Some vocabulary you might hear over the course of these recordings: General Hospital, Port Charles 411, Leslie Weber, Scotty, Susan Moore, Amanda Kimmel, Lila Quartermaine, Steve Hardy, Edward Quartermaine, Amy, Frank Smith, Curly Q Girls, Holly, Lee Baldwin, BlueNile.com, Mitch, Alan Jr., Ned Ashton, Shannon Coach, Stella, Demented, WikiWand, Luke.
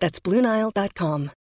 That's BlueNile.com.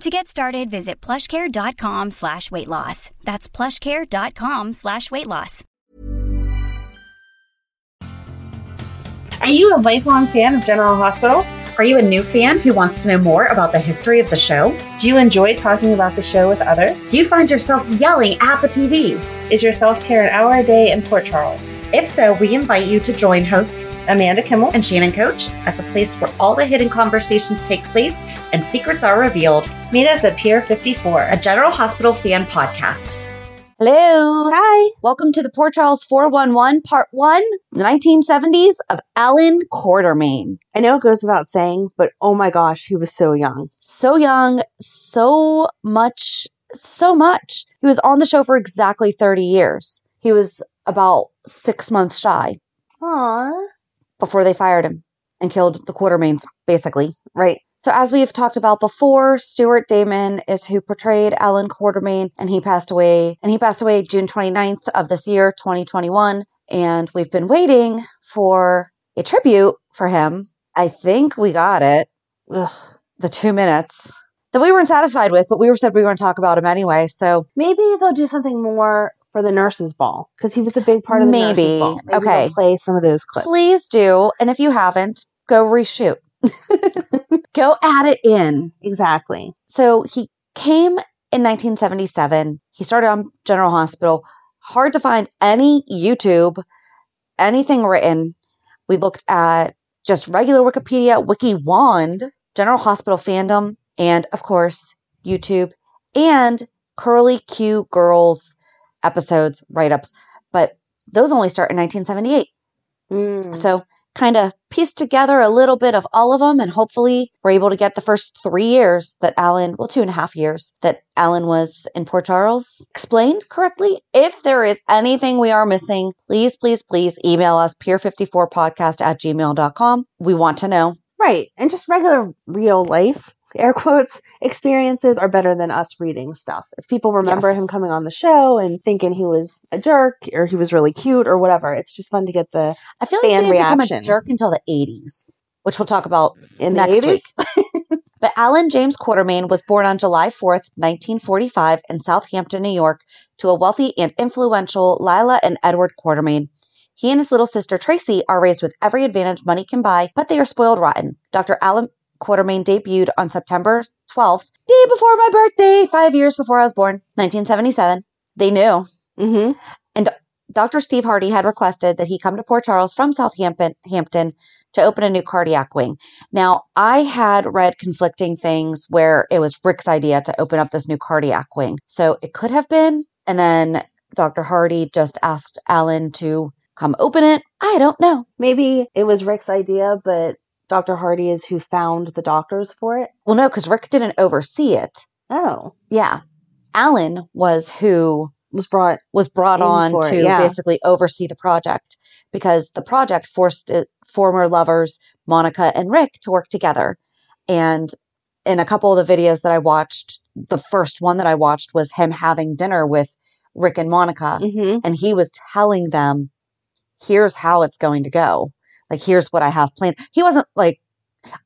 To get started, visit plushcare.com/weightloss. That's plushcare.com/weightloss. Are you a lifelong fan of General Hospital? Are you a new fan who wants to know more about the history of the show? Do you enjoy talking about the show with others? Do you find yourself yelling at the TV? Is your self-care an hour a day in Port Charles? If so, we invite you to join hosts Amanda Kimmel and Shannon Coach at the place where all the hidden conversations take place and secrets are revealed. Meet us at Pier 54, a General Hospital fan podcast. Hello. Hi. Welcome to the Port Charles 411, Part 1, the 1970s of Alan Quartermaine. I know it goes without saying, but oh my gosh, he was so young. So young, so much. He was on the show for exactly 30 years. He was about 6 months shy. Aww. Before they fired him and killed the Quartermaines, basically. Right. So as we have talked about before, Stuart Damon is who portrayed Alan Quartermaine, and he passed away. And he passed away June 29th of this year, 2021. And we've been waiting for a tribute for him. I think we got it. Ugh, the 2 minutes that we weren't satisfied with, but we said we were going to talk about him anyway. So maybe they'll do something more for the nurses' ball, because he was a big part of the nurses' ball. Maybe. Okay. Play some of those clips. Please do. And if you haven't, go reshoot. Go add it in. Exactly. So he came in 1977. He started on General Hospital. Hard to find any YouTube, anything written. We looked at just regular Wikipedia, WikiWand, General Hospital fandom, and of course, YouTube and Curly Q Girls episodes, write-ups. But those only start in 1978. Mm. So kind of pieced together a little bit of all of them, and hopefully we're able to get the first 3 years that Alan, well, 2.5 years that Alan was in Port Charles explained correctly. If there is anything we are missing, please, please, please email us pier54podcast@gmail.com. We want to know. Right. And just regular real life, air quotes, experiences are better than us reading stuff. If people remember him coming on the show and thinking he was a jerk or he was really cute or whatever, it's just fun to get the fan reaction. I feel like he didn't become a jerk until the 80s, which we'll talk about in next week. But Alan James Quartermaine was born on July 4th, 1945 in Southampton, New York, to a wealthy and influential Lila and Edward Quartermaine. He and his little sister Tracy are raised with every advantage money can buy, but they are spoiled rotten. Dr. Alan Quartermaine debuted on September 12th, day before my birthday, 5 years before I was born, 1977. They knew. Mm-hmm. And Dr. Steve Hardy had requested that he come to Port Charles from Southampton to open a new cardiac wing. Now, I had read conflicting things where it was Rick's idea to open up this new cardiac wing. So it could have been. And then Dr. Hardy just asked Alan to come open it. I don't know. Maybe it was Rick's idea, but Dr. Hardy is who found the doctors for it? Well, no, because Rick didn't oversee it. Oh. Yeah. Alan was who was brought on to basically oversee the project, because the project forced former lovers Monica and Rick to work together. And in a couple of the videos that I watched, the first one that I watched was him having dinner with Rick and Monica, mm-hmm. and he was telling them, here's how it's going to go. Like, here's what I have planned. He wasn't like,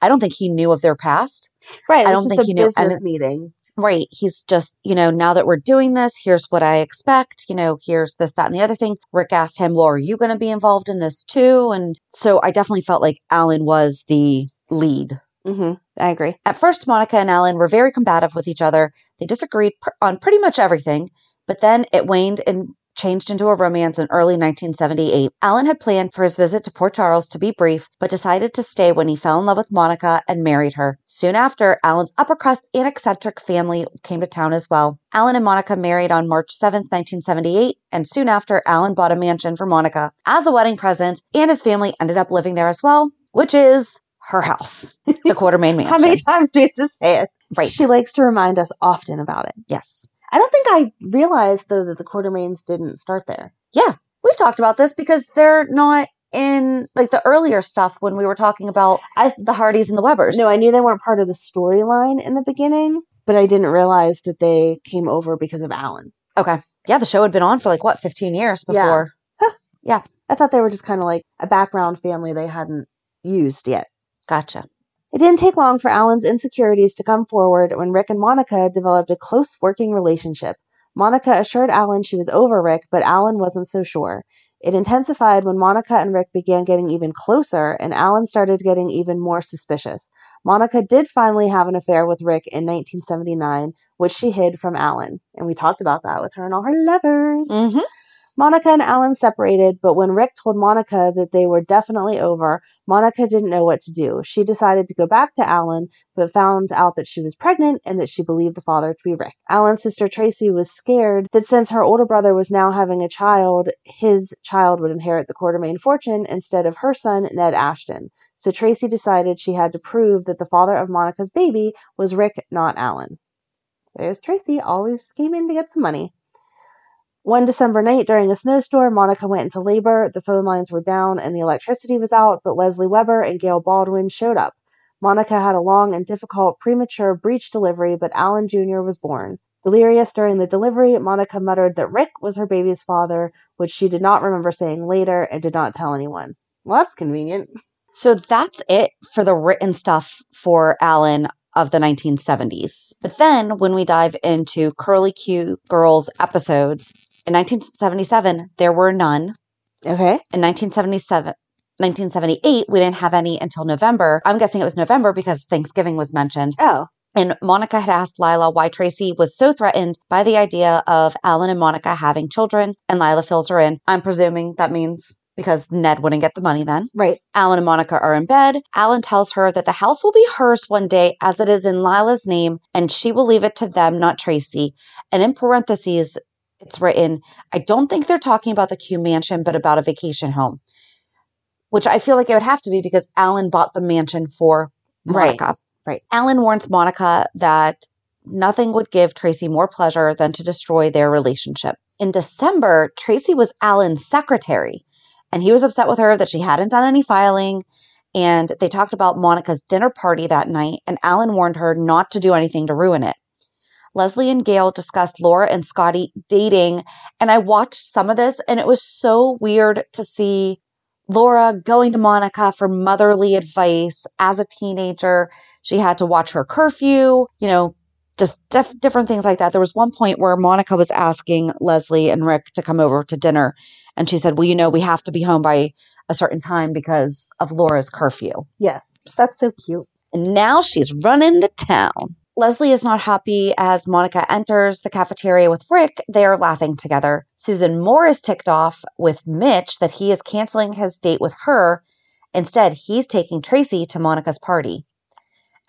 I don't think he knew of their past. Right. I don't think he knew. Business meeting. Right. He's just, you know, now that we're doing this, here's what I expect. You know, here's this, that, and the other thing. Rick asked him, well, are you going to be involved in this too? And so I definitely felt like Alan was the lead. Mm-hmm. I agree. At first, Monica and Alan were very combative with each other. They disagreed on pretty much everything, but then it waned and changed into a romance in early 1978. Alan had planned for his visit to Port Charles to be brief, but decided to stay when he fell in love with Monica and married her. Soon after, Alan's upper-crust and eccentric family came to town as well. Alan and Monica married on March 7th, 1978, and soon after, Alan bought a mansion for Monica as a wedding present, and his family ended up living there as well, which is her house, the Quartermaine Mansion. How many times do you have to say it? Right. She likes to remind us often about it. Yes. I don't think I realized, though, that the Quartermaines didn't start there. Yeah. We've talked about this because they're not in, like, the earlier stuff when we were talking about the Hardys and the Webbers. No, I knew they weren't part of the storyline in the beginning, but I didn't realize that they came over because of Alan. Okay. Yeah, the show had been on for, 15 years before. Yeah. Huh. Yeah. I thought they were just kind of like a background family they hadn't used yet. Gotcha. It didn't take long for Alan's insecurities to come forward when Rick and Monica developed a close working relationship. Monica assured Alan she was over Rick, but Alan wasn't so sure. It intensified when Monica and Rick began getting even closer, and Alan started getting even more suspicious. Monica did finally have an affair with Rick in 1979, which she hid from Alan. And we talked about that with her and all her lovers. Mm-hmm. Monica and Alan separated, but when Rick told Monica that they were definitely over, Monica didn't know what to do. She decided to go back to Alan, but found out that she was pregnant and that she believed the father to be Rick. Alan's sister Tracy was scared that since her older brother was now having a child, his child would inherit the Quartermaine fortune instead of her son, Ned Ashton. So Tracy decided she had to prove that the father of Monica's baby was Rick, not Alan. There's Tracy, always scheming to get some money. One December night during a snowstorm, Monica went into labor. The phone lines were down and the electricity was out, but Leslie Weber and Gail Baldwin showed up. Monica had a long and difficult premature breech delivery, but Alan Jr. was born. Delirious during the delivery, Monica muttered that Rick was her baby's father, which she did not remember saying later and did not tell anyone. Well, that's convenient. So that's it for the written stuff for Alan of the 1970s. But then when we dive into Curly Q Girls episodes, in 1977, there were none. Okay. In 1978, we didn't have any until November. I'm guessing it was November because Thanksgiving was mentioned. Oh. And Monica had asked Lila why Tracy was so threatened by the idea of Alan and Monica having children, and Lila fills her in. I'm presuming that means because Ned wouldn't get the money then. Right. Alan and Monica are in bed. Alan tells her that the house will be hers one day as it is in Lila's name, and she will leave it to them, not Tracy. And in parentheses, it's written, I don't think they're talking about the Q mansion, but about a vacation home, which I feel like it would have to be because Alan bought the mansion for Monica. Right. Alan warns Monica that nothing would give Tracy more pleasure than to destroy their relationship. In December, Tracy was Alan's secretary, and he was upset with her that she hadn't done any filing. And they talked about Monica's dinner party that night, and Alan warned her not to do anything to ruin it. Leslie and Gail discussed Laura and Scotty dating, and I watched some of this, and it was so weird to see Laura going to Monica for motherly advice as a teenager. She had to watch her curfew, you know, just different things like that. There was one point where Monica was asking Leslie and Rick to come over to dinner, and she said, well, you know, we have to be home by a certain time because of Laura's curfew. Yes, that's so cute. And now she's running the town. Leslie is not happy as Monica enters the cafeteria with Rick. They are laughing together. Susan Moore is ticked off with Mitch that he is canceling his date with her. Instead, he's taking Tracy to Monica's party.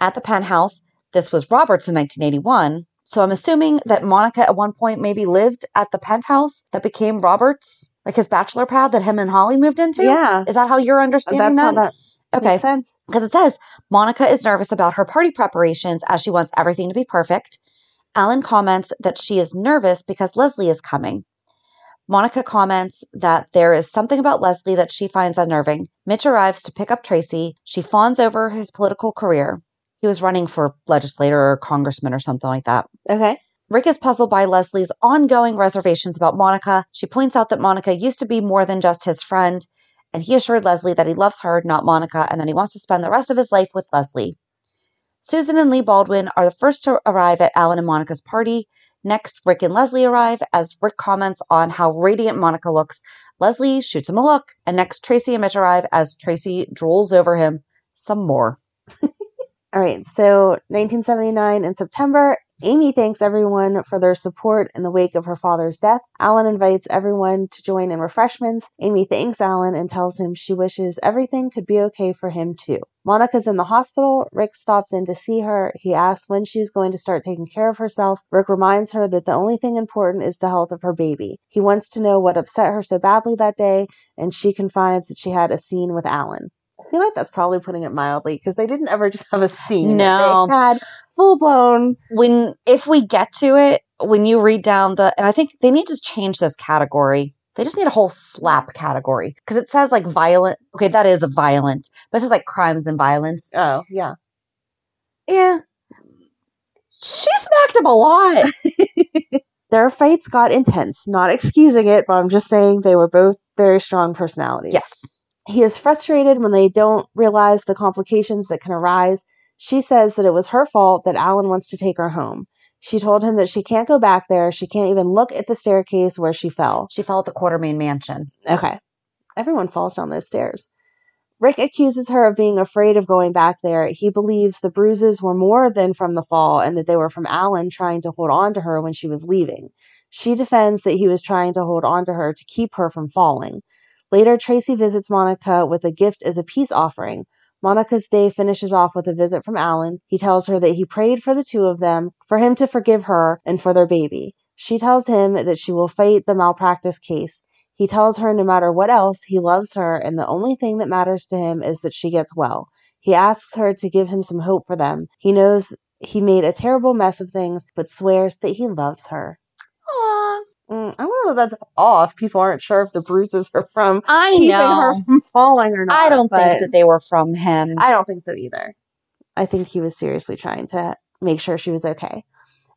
At the penthouse, this was Roberts in 1981. So I'm assuming that Monica at one point maybe lived at the penthouse that became Roberts, like his bachelor pad that him and Holly moved into. Yeah. Is that how you're understanding that? That's how that... Okay. Makes sense. Because it says, Monica is nervous about her party preparations as she wants everything to be perfect. Alan comments that she is nervous because Leslie is coming. Monica comments that there is something about Leslie that she finds unnerving. Mitch arrives to pick up Tracy. She fawns over his political career. He was running for legislator or congressman or something like that. Okay. Rick is puzzled by Leslie's ongoing reservations about Monica. She points out that Monica used to be more than just his friend, and he assured Leslie that he loves her, not Monica, and that he wants to spend the rest of his life with Leslie. Susan and Lee Baldwin are the first to arrive at Alan and Monica's party. Next, Rick and Leslie arrive. As Rick comments on how radiant Monica looks, Leslie shoots him a look. And next, Tracy and Mitch arrive as Tracy drools over him some more. All right, so 1979 in September, Amy thanks everyone for their support in the wake of her father's death. Alan invites everyone to join in refreshments. Amy thanks Alan and tells him she wishes everything could be okay for him too. Monica's in the hospital. Rick stops in to see her. He asks when she's going to start taking care of herself. Rick reminds her that the only thing important is the health of her baby. He wants to know what upset her so badly that day, and she confides that she had a scene with Alan. I feel like that's probably putting it mildly, because they didn't ever just have a scene. No. They had full-blown... If we get to it, when you read down the... And I think they need to change this category. They just need a whole slap category. Because it says, like, violent... Okay, that is a violent. But it says, like, crimes and violence. Oh, yeah. Yeah. She smacked him a lot. Their fights got intense. Not excusing it, but I'm just saying they were both very strong personalities. Yes. He is frustrated when they don't realize the complications that can arise. She says that it was her fault that Alan wants to take her home. She told him that she can't go back there. She can't even look at the staircase where she fell. She fell at the Quartermaine mansion. Okay. Everyone falls down those stairs. Rick accuses her of being afraid of going back there. He believes the bruises were more than from the fall and that they were from Alan trying to hold on to her when she was leaving. She defends that he was trying to hold on to her to keep her from falling. Later, Tracy visits Monica with a gift as a peace offering. Monica's day finishes off with a visit from Alan. He tells her that he prayed for the two of them, for him to forgive her, and for their baby. She tells him that she will fight the malpractice case. He tells her no matter what else, he loves her, and the only thing that matters to him is that she gets well. He asks her to give him some hope for them. He knows he made a terrible mess of things, but swears that he loves her. Aww. I wonder if that's off. People aren't sure if the bruises are from her from falling or not. I don't think that they were from him. I don't think so either. I think he was seriously trying to make sure she was okay.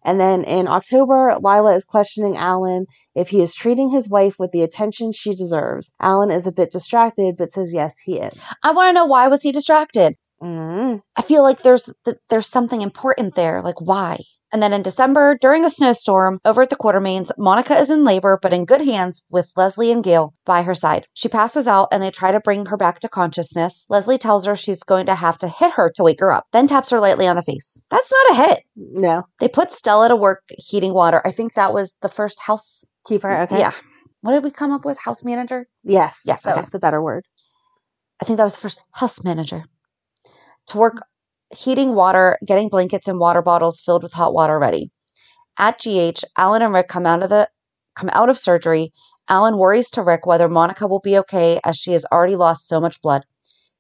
And then in October, Lila is questioning Alan if he is treating his wife with the attention she deserves. Alan is a bit distracted, but says yes, he is. I want to know, why was he distracted? Mm. I feel like there's something important there. Like, why? And then in December, during a snowstorm, over at the Quartermaines, Monica is in labor, but in good hands with Leslie and Gail by her side. She passes out and they try to bring her back to consciousness. Leslie tells her she's going to have to hit her to wake her up, then taps her lightly on the face. That's not a hit. No. They put Stella to work heating water. I think that was the first housekeeper. Okay. Yeah. What did we come up with? House manager? Yes. Yes. That was the better word. I think that was the first house manager. To work heating water, getting blankets and water bottles filled with hot water ready. At GH, Alan and Rick come out of surgery. Alan worries to Rick whether Monica will be okay, as she has already lost so much blood.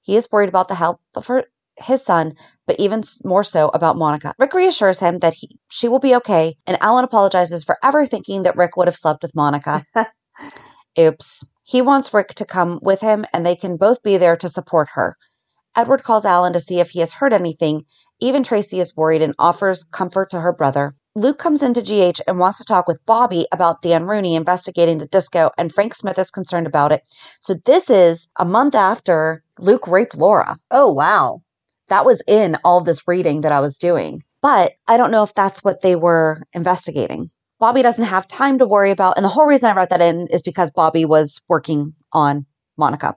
He is worried about the health of his son, but even more so about Monica. Rick reassures him that she will be okay, and Alan apologizes for ever thinking that Rick would have slept with Monica. Oops. He wants Rick to come with him, and they can both be there to support her. Edward calls Alan to see if he has heard anything. Even Tracy is worried and offers comfort to her brother. Luke comes into GH and wants to talk with Bobbie about Dan Rooney investigating the disco, and Frank Smith is concerned about it. So this is a month after Luke raped Laura. Oh, wow. That was in all this reading that I was doing. But I don't know if that's what they were investigating. Bobbie doesn't have time to worry about, and the whole reason I wrote that in is because Bobbie was working on Monica,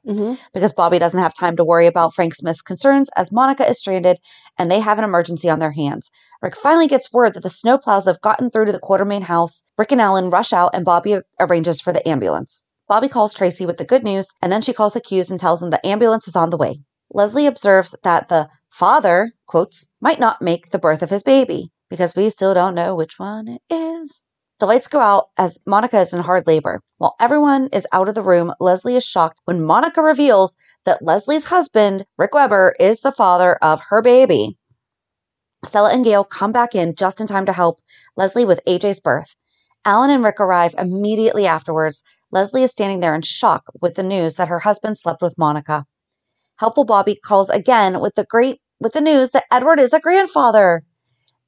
because Bobbie doesn't have time to worry about Frank Smith's concerns, as Monica is stranded and they have an emergency on their hands. Rick finally gets word that the snowplows have gotten through to the Quartermaine house. Rick and Alan rush out and Bobbie arranges for the ambulance. Bobbie calls Tracy with the good news, and then she calls the Q's and tells them the ambulance is on the way. Leslie observes that the father, quotes, might not make the birth of his baby because we still don't know which one it is. The lights go out as Monica is in hard labor. While everyone is out of the room, Leslie is shocked when Monica reveals that Leslie's husband, Rick Weber, is the father of her baby. Stella and Gail come back in just in time to help Leslie with AJ's birth. Alan and Rick arrive immediately afterwards. Leslie is standing there in shock with the news that her husband slept with Monica. Helpful Bobbie calls again with the news that Edward is a grandfather.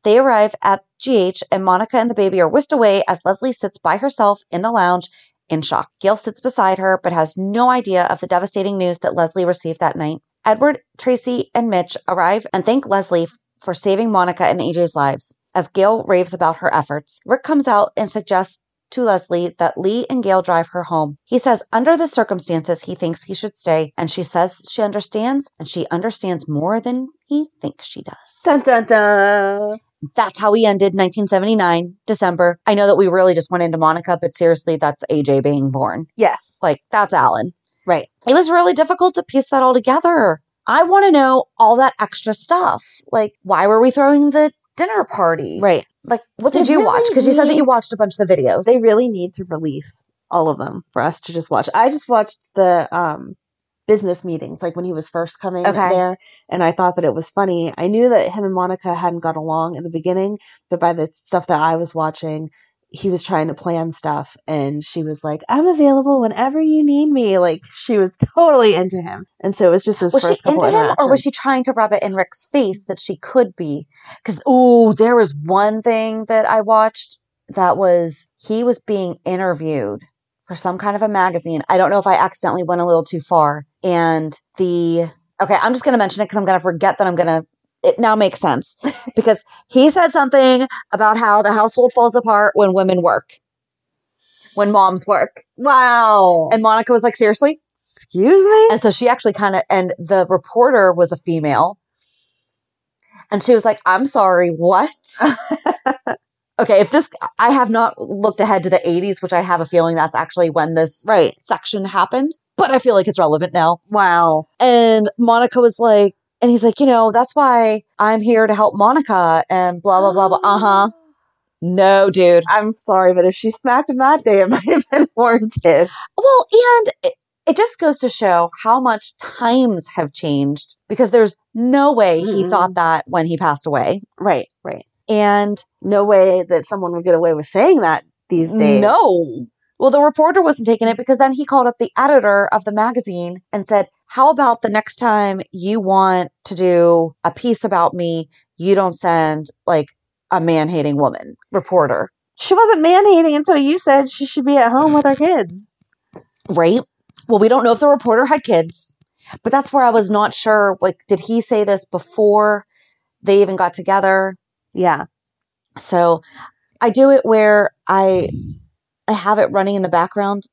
They arrive at GH, and Monica and the baby are whisked away as Leslie sits by herself in the lounge in shock. Gail sits beside her, but has no idea of the devastating news that Leslie received that night. Edward, Tracy, and Mitch arrive and thank Leslie for saving Monica and AJ's lives, as Gail raves about her efforts. Rick comes out and suggests to Leslie that Lee and Gail drive her home. He says under the circumstances, he thinks he should stay, and she says she understands, and she understands more than he thinks she does. Dun, dun, dun. That's how we ended 1979, December. I know that we really just went into Monica, but seriously, that's AJ being born. Yes. Like, that's Alan. Right. It was really difficult to piece that all together. I want to know all that extra stuff. Like, why were we throwing the dinner party? Right. Like, what did you watch? Because you said that you watched a bunch of the videos. They really need to release all of them for us to just watch. I just watched the business meetings, like when he was first coming there, and I thought that it was funny. I knew that him and Monica hadn't got along in the beginning, but by the stuff that I was watching, he was trying to plan stuff, and she was like, I'm available whenever you need me. Like, she was totally into him. And so it was just this first couple interactions. Was she into him, or was she trying to rub it in Rick's face that she could be? Because, there was one thing that I watched that was, he was being interviewed for some kind of a magazine. I don't know if I accidentally went a little too far. And I'm just going to mention it because I'm going to forget that it now makes sense, because he said something about how the household falls apart when women work, when moms work. Wow. And Monica was like, seriously? Excuse me? And so she actually and the reporter was a female, and she was like, I'm sorry, what? Okay, I have not looked ahead to the 80s, which I have a feeling that's actually when this section happened, but I feel like it's relevant now. Wow. And Monica was like, and he's like, that's why I'm here to help Monica and blah, blah, blah, blah. Uh-huh. No, dude. I'm sorry, but if she smacked him that day, it might have been warranted. Well, and it just goes to show how much times have changed, because there's no way he thought that when he passed away. Right, right. And no way that someone would get away with saying that these days. No. Well, the reporter wasn't taking it, because then he called up the editor of the magazine and said, how about the next time you want to do a piece about me, you don't send like a man-hating woman reporter. She wasn't man-hating until you said she should be at home with her kids. Right? Well, we don't know if the reporter had kids, but that's where I was not sure. Like, did he say this before they even got together? Yeah. So I do it where I have it running in the background,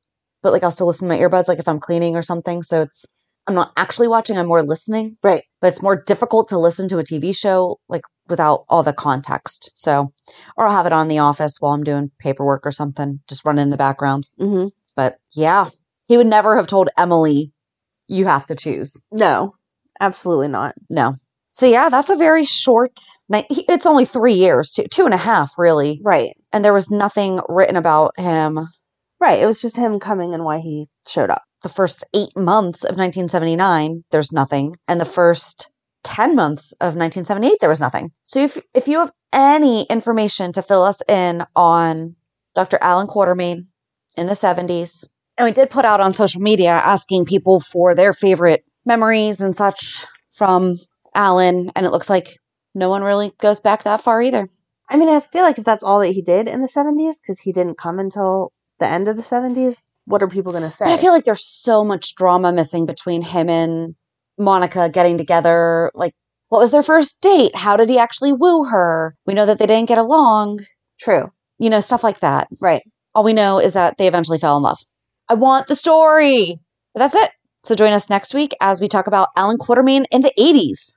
but like I'll still listen to my earbuds, like if I'm cleaning or something. So I'm not actually watching, I'm more listening. Right. But it's more difficult to listen to a TV show like without all the context. So, or I'll have it on the office while I'm doing paperwork or something, just running in the background. Mm-hmm. But yeah, he would never have told Emily, you have to choose. No, absolutely not. No. So yeah, that's a very short night. It's only 3 years, two and a half, really. Right. And there was nothing written about him. Right. It was just him coming and why he showed up. The first 8 months of 1979, there's nothing. And the first 10 months of 1978, there was nothing. So if you have any information to fill us in on Dr. Alan Quartermaine in the 70s, and we did put out on social media asking people for their favorite memories and such from Alan, and it looks like no one really goes back that far either. I mean, I feel like if that's all that he did in the 70s, because he didn't come until the end of the 70s, what are people going to say? But I feel like there's so much drama missing between him and Monica getting together. Like, what was their first date? How did he actually woo her? We know that they didn't get along. True. Stuff like that. Right. All we know is that they eventually fell in love. I want the story. But that's it. So join us next week as we talk about Alan Quartermaine in the 80s.